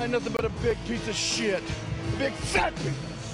I'm nothing but a big piece of shit. Big fat piece of shit.